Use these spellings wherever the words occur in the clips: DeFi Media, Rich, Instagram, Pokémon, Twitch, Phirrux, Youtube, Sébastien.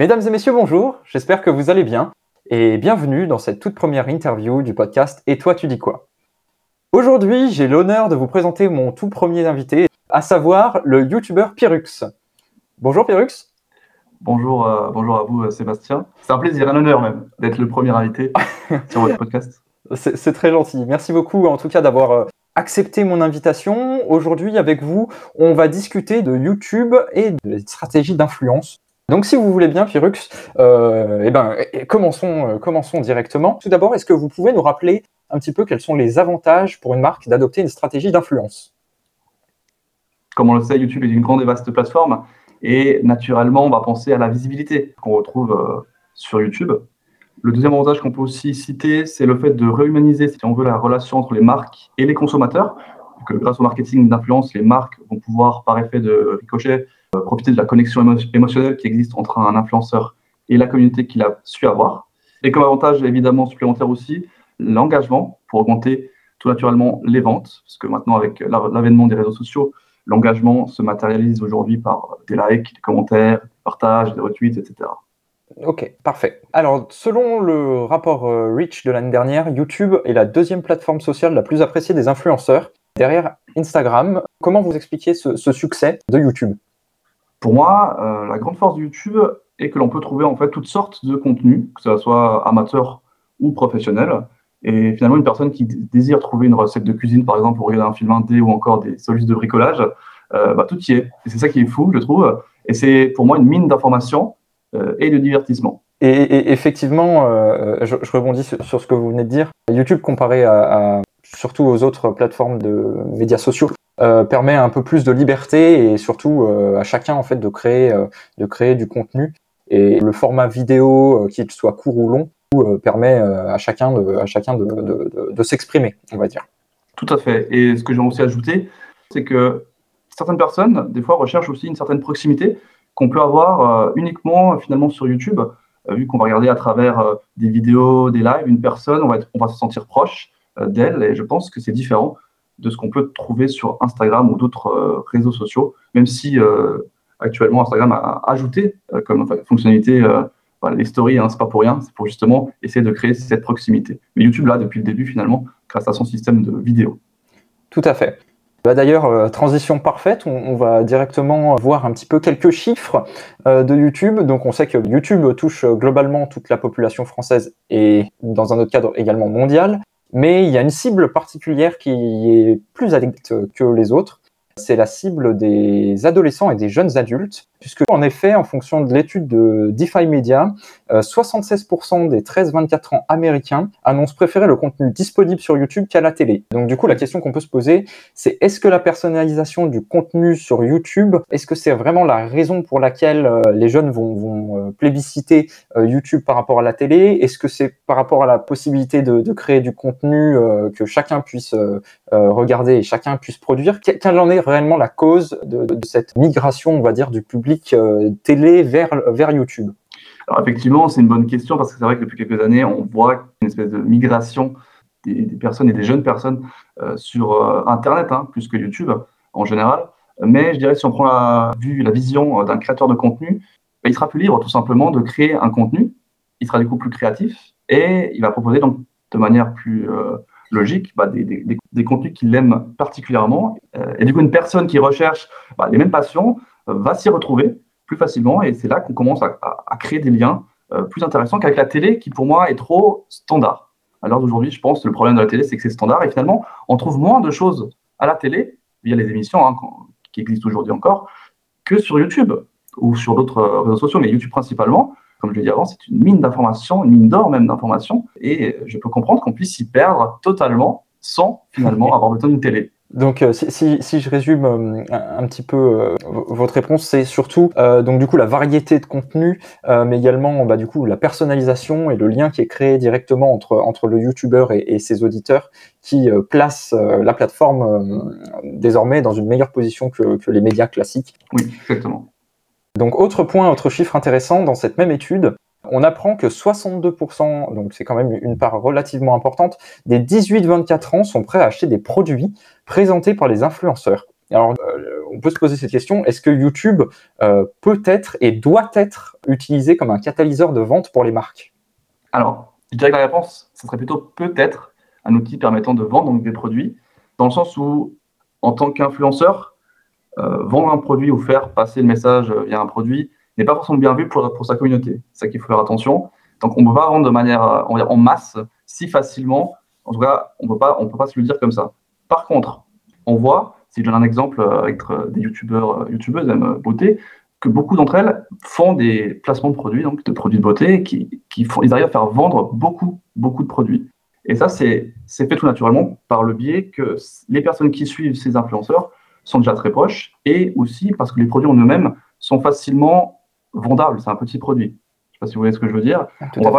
Mesdames et messieurs, bonjour, j'espère que vous allez bien et bienvenue dans cette toute première interview du podcast « Et toi, tu dis quoi ?». Aujourd'hui, j'ai l'honneur de vous présenter mon tout premier invité, à savoir le youtubeur Phirrux. Bonjour Phirrux. Bonjour, bonjour à vous Sébastien. C'est un plaisir, un honneur même, d'être le premier invité sur votre podcast. C'est très gentil. Merci beaucoup en tout cas d'avoir accepté mon invitation. Aujourd'hui, avec vous, on va discuter de YouTube et des stratégies d'influence. Donc si vous voulez bien, Phirrux, commençons directement. Tout d'abord, est-ce que vous pouvez nous rappeler un petit peu quels sont les avantages pour une marque d'adopter une stratégie d'influence ? Comme on le sait, YouTube est une grande et vaste plateforme et naturellement, on va penser à la visibilité qu'on retrouve sur YouTube. Le deuxième avantage qu'on peut aussi citer, c'est le fait de réhumaniser, si on veut, la relation entre les marques et les consommateurs. Donc, grâce au marketing d'influence, les marques vont pouvoir, par effet de ricochet, profiter de la connexion émotionnelle qui existe entre un influenceur et la communauté qu'il a su avoir. Et comme avantage évidemment supplémentaire aussi, l'engagement pour augmenter tout naturellement les ventes, parce que maintenant avec l'avènement des réseaux sociaux, l'engagement se matérialise aujourd'hui par des likes, des commentaires, des partages, des retweets, etc. Ok, parfait. Alors, selon le rapport Rich de l'année dernière, YouTube est la deuxième plateforme sociale la plus appréciée des influenceurs, derrière Instagram. Comment vous expliquez ce succès de YouTube ? Pour moi, la grande force de YouTube est que l'on peut trouver en fait toutes sortes de contenus, que ce soit amateur ou professionnel. Et finalement, une personne qui désire trouver une recette de cuisine, par exemple, pour regarder un film indé ou encore des solutions de bricolage, tout y est. Et c'est ça qui est fou, je trouve. Et c'est pour moi une mine d'informations et de divertissement. Et effectivement, je rebondis sur ce que vous venez de dire. YouTube, comparé à surtout aux autres plateformes de médias sociaux, permet un peu plus de liberté et surtout à chacun en fait de créer du contenu. Et le format vidéo, qu'il soit court ou long, permet à chacun de s'exprimer, on va dire. Tout à fait. Et ce que j'ai aussi ajouté, c'est que certaines personnes, des fois, recherchent aussi une certaine proximité qu'on peut avoir uniquement, finalement, sur YouTube. Vu qu'on va regarder à travers des vidéos, des lives, une personne, on va se sentir proche d'elle. Et je pense que c'est différent de ce qu'on peut trouver sur Instagram ou d'autres réseaux sociaux, même si actuellement, Instagram a ajouté comme fonctionnalité... les stories, c'est pas pour rien, c'est pour justement essayer de créer cette proximité. Mais YouTube, là, depuis le début, finalement, grâce à son système de vidéo. Tout à fait. D'ailleurs, transition parfaite, on va directement voir un petit peu quelques chiffres de YouTube. Donc, on sait que YouTube touche globalement toute la population française et dans un autre cadre également mondial. Mais il y a une cible particulière qui est plus adepte que les autres. C'est la cible des adolescents et des jeunes adultes, puisque en effet, en fonction de l'étude de DeFi Media, 76% des 13-24 ans américains annoncent préférer le contenu disponible sur YouTube qu'à la télé. Donc du coup, la question qu'on peut se poser, c'est est-ce que la personnalisation du contenu sur YouTube, est-ce que c'est vraiment la raison pour laquelle les jeunes vont plébisciter YouTube par rapport à la télé ? Est-ce que c'est par rapport à la possibilité de créer du contenu que chacun puisse regarder et chacun puisse produire ? Quel en est réellement la cause de cette migration, on va dire, du public télé vers YouTube ? Alors effectivement, c'est une bonne question parce que c'est vrai que depuis quelques années, on voit une espèce de migration des personnes et des jeunes personnes sur Internet, plus que YouTube en général. Mais je dirais que si on prend la vision d'un créateur de contenu, il sera plus libre tout simplement de créer un contenu. Il sera du coup plus créatif et il va proposer donc de manière plus logique, des contenus qu'il aime particulièrement. Et du coup, une personne qui recherche les mêmes passions va s'y retrouver plus facilement. Et c'est là qu'on commence à créer des liens plus intéressants qu'avec la télé, qui pour moi est trop standard. À l'heure d'aujourd'hui, je pense que le problème de la télé, c'est que c'est standard. Et finalement, on trouve moins de choses à la télé, via les émissions qui existent aujourd'hui encore, que sur YouTube ou sur d'autres réseaux sociaux, mais YouTube principalement. Comme je l'ai dit avant, c'est une mine d'informations, une mine d'or même d'informations. Et je peux comprendre qu'on puisse s'y perdre totalement sans finalement avoir besoin d'une télé. Donc, si je résume un petit peu votre réponse, c'est surtout donc du coup la variété de contenu, mais également du coup la personnalisation et le lien qui est créé directement entre le youtubeur et ses auditeurs, qui place la plateforme désormais dans une meilleure position que les médias classiques. Oui, exactement. Donc, autre chiffre intéressant dans cette même étude, on apprend que 62%, donc c'est quand même une part relativement importante, des 18-24 ans sont prêts à acheter des produits présentés par les influenceurs. Alors, on peut se poser cette question, est-ce que YouTube peut être et doit être utilisé comme un catalyseur de vente pour les marques? Alors, je dirais que la réponse, ça serait plutôt peut-être un outil permettant de vendre donc, des produits, dans le sens où, en tant qu'influenceur, vendre un produit ou faire passer le message via un produit n'est pas forcément bien vu pour sa communauté. C'est ça qu'il faut faire attention. Donc, on ne peut pas vendre de manière en masse si facilement. En tout cas, on peut pas se le dire comme ça. Par contre, on voit, si je donne un exemple avec des youtubeuses même beauté, que beaucoup d'entre elles font des placements de produits, donc de produits de beauté, ils arrivent à faire vendre beaucoup, beaucoup de produits. Et ça, c'est fait tout naturellement par le biais que les personnes qui suivent ces influenceurs sont déjà très proches et aussi parce que les produits en eux-mêmes sont facilement vendables. C'est un petit produit. Je ne sais pas si vous voyez ce que je veux dire. On ne va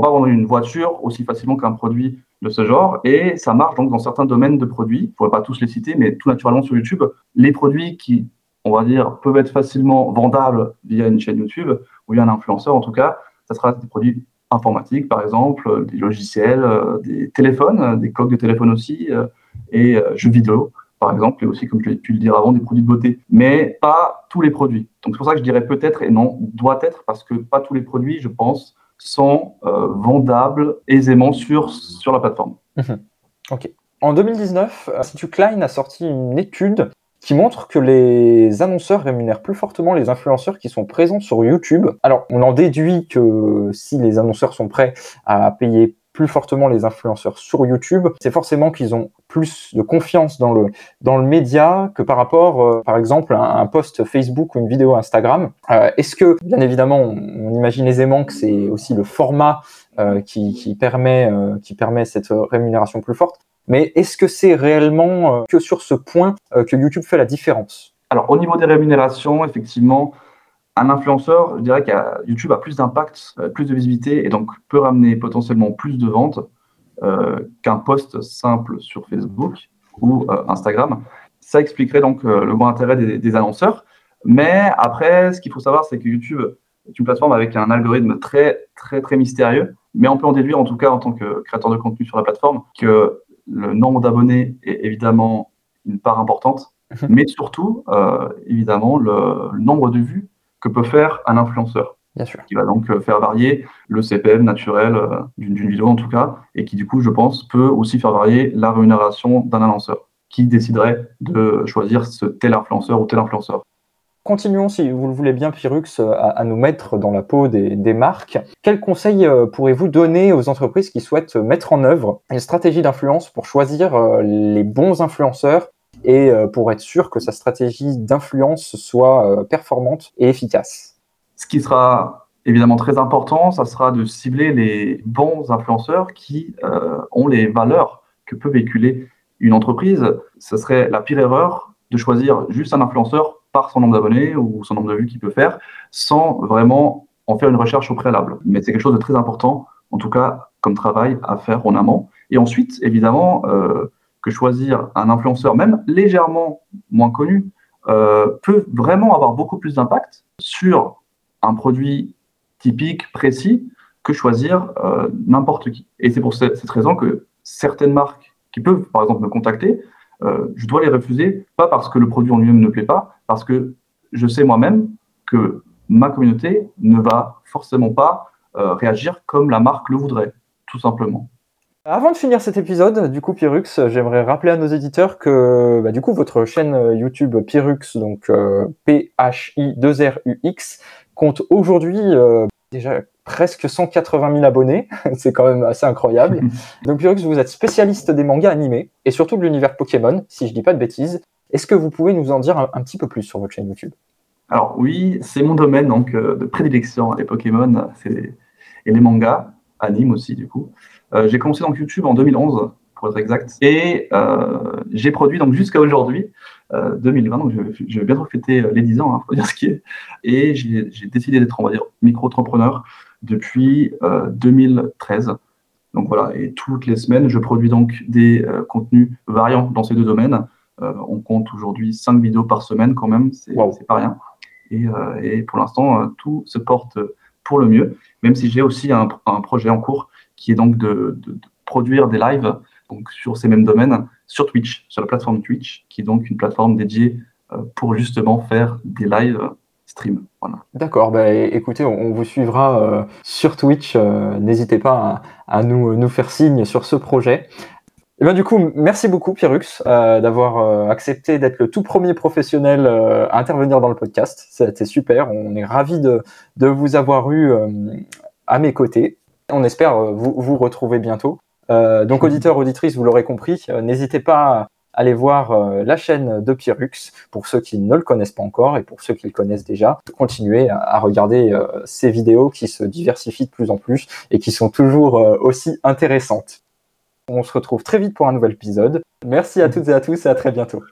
pas vendre une voiture aussi facilement qu'un produit de ce genre. Et ça marche donc dans certains domaines de produits. Je ne pourrais pas tous les citer, mais tout naturellement sur YouTube, les produits qui, on va dire, peuvent être facilement vendables via une chaîne YouTube ou via un influenceur en tout cas, ça sera des produits informatique, par exemple, des logiciels, des téléphones, des coques de téléphone aussi, et jeux vidéo, par exemple, et aussi, comme j'ai pu le dire avant, des produits de beauté, mais pas tous les produits. Donc, c'est pour ça que je dirais peut-être et non, doit être, parce que pas tous les produits, je pense, sont vendables aisément sur la plateforme. OK. En 2019, Situ-Klein a sorti une étude qui montre que les annonceurs rémunèrent plus fortement les influenceurs qui sont présents sur YouTube. Alors, on en déduit que si les annonceurs sont prêts à payer plus fortement les influenceurs sur YouTube, c'est forcément qu'ils ont plus de confiance dans le média que par rapport, par exemple, à un post Facebook ou une vidéo Instagram. Est-ce que, bien évidemment, on imagine aisément que c'est aussi le format qui permet cette rémunération plus forte? Mais est-ce que c'est réellement que sur ce point que YouTube fait la différence? Alors, au niveau des rémunérations, effectivement, un influenceur, je dirais que YouTube a plus d'impact, plus de visibilité et donc peut ramener potentiellement plus de ventes qu'un post simple sur Facebook ou Instagram. Ça expliquerait donc le bon intérêt des annonceurs. Mais après, ce qu'il faut savoir, c'est que YouTube est une plateforme avec un algorithme très, très, très mystérieux. Mais on peut en déduire, en tout cas, en tant que créateur de contenu sur la plateforme, que le nombre d'abonnés est évidemment une part importante, mais surtout, évidemment, le nombre de vues que peut faire un influenceur. Bien sûr. Qui va donc faire varier le CPM naturel d'une vidéo, en tout cas, et qui, du coup, je pense, peut aussi faire varier la rémunération d'un annonceur qui déciderait de choisir tel influenceur ou tel influenceur. Continuons, si vous le voulez bien, Phirrux, à nous mettre dans la peau des marques. Quels conseils pourrez-vous donner aux entreprises qui souhaitent mettre en œuvre une stratégie d'influence pour choisir les bons influenceurs et pour être sûr que sa stratégie d'influence soit performante et efficace? Ce qui sera évidemment très important, ça sera de cibler les bons influenceurs qui ont les valeurs que peut véhiculer une entreprise. Ce serait la pire erreur de choisir juste un influenceur par son nombre d'abonnés ou son nombre de vues qu'il peut faire, sans vraiment en faire une recherche au préalable. Mais c'est quelque chose de très important, en tout cas, comme travail à faire en amont. Et ensuite, évidemment, que choisir un influenceur, même légèrement moins connu, peut vraiment avoir beaucoup plus d'impact sur un produit typique, précis, que choisir n'importe qui. Et c'est pour cette raison que certaines marques qui peuvent, par exemple, me contacter, je dois les refuser, pas parce que le produit en lui-même ne plaît pas, parce que je sais moi-même que ma communauté ne va forcément pas réagir comme la marque le voudrait, tout simplement. Avant de finir cet épisode, du coup, Phirrux, j'aimerais rappeler à nos éditeurs que du coup, votre chaîne YouTube Phirrux, donc P-H-I-2-R-U-X, compte aujourd'hui déjà presque 180 000 abonnés, c'est quand même assez incroyable. Donc Phirrux, vous êtes spécialiste des mangas animés et surtout de l'univers Pokémon, si je dis pas de bêtises. Est-ce que vous pouvez nous en dire un petit peu plus sur votre chaîne YouTube? Alors oui, c'est mon domaine donc de prédilection, les Pokémon et les mangas, anime aussi du coup. J'ai commencé donc YouTube en 2011 pour être exact et j'ai produit donc jusqu'à aujourd'hui 2020, donc je vais bientôt fêter les 10 ans, faut dire ce qui est. Et j'ai décidé d'être, on va dire, micro-entrepreneur depuis 2013. Donc voilà, et toutes les semaines, je produis donc des contenus variants dans ces deux domaines. On compte aujourd'hui 5 vidéos par semaine quand même, c'est pas rien. Et pour l'instant, tout se porte pour le mieux, même si j'ai aussi un projet en cours qui est donc de produire des lives donc sur ces mêmes domaines, sur Twitch, sur la plateforme Twitch, qui est donc une plateforme dédiée pour justement faire des lives stream. Voilà. D'accord, bah, écoutez, on vous suivra sur Twitch, n'hésitez pas à nous faire signe sur ce projet. Et bien, du coup, merci beaucoup Phirrux d'avoir accepté d'être le tout premier professionnel à intervenir dans le podcast. C'était super, on est ravis de vous avoir eu à mes côtés. On espère vous retrouver bientôt. Donc auditeurs, auditrices, vous l'aurez compris, n'hésitez pas à aller voir la chaîne de Phirrux pour ceux qui ne le connaissent pas encore et pour ceux qui le connaissent déjà. Continuez à regarder ces vidéos qui se diversifient de plus en plus et qui sont toujours aussi intéressantes. On se retrouve très vite pour un nouvel épisode. Merci à toutes et à tous et à très bientôt.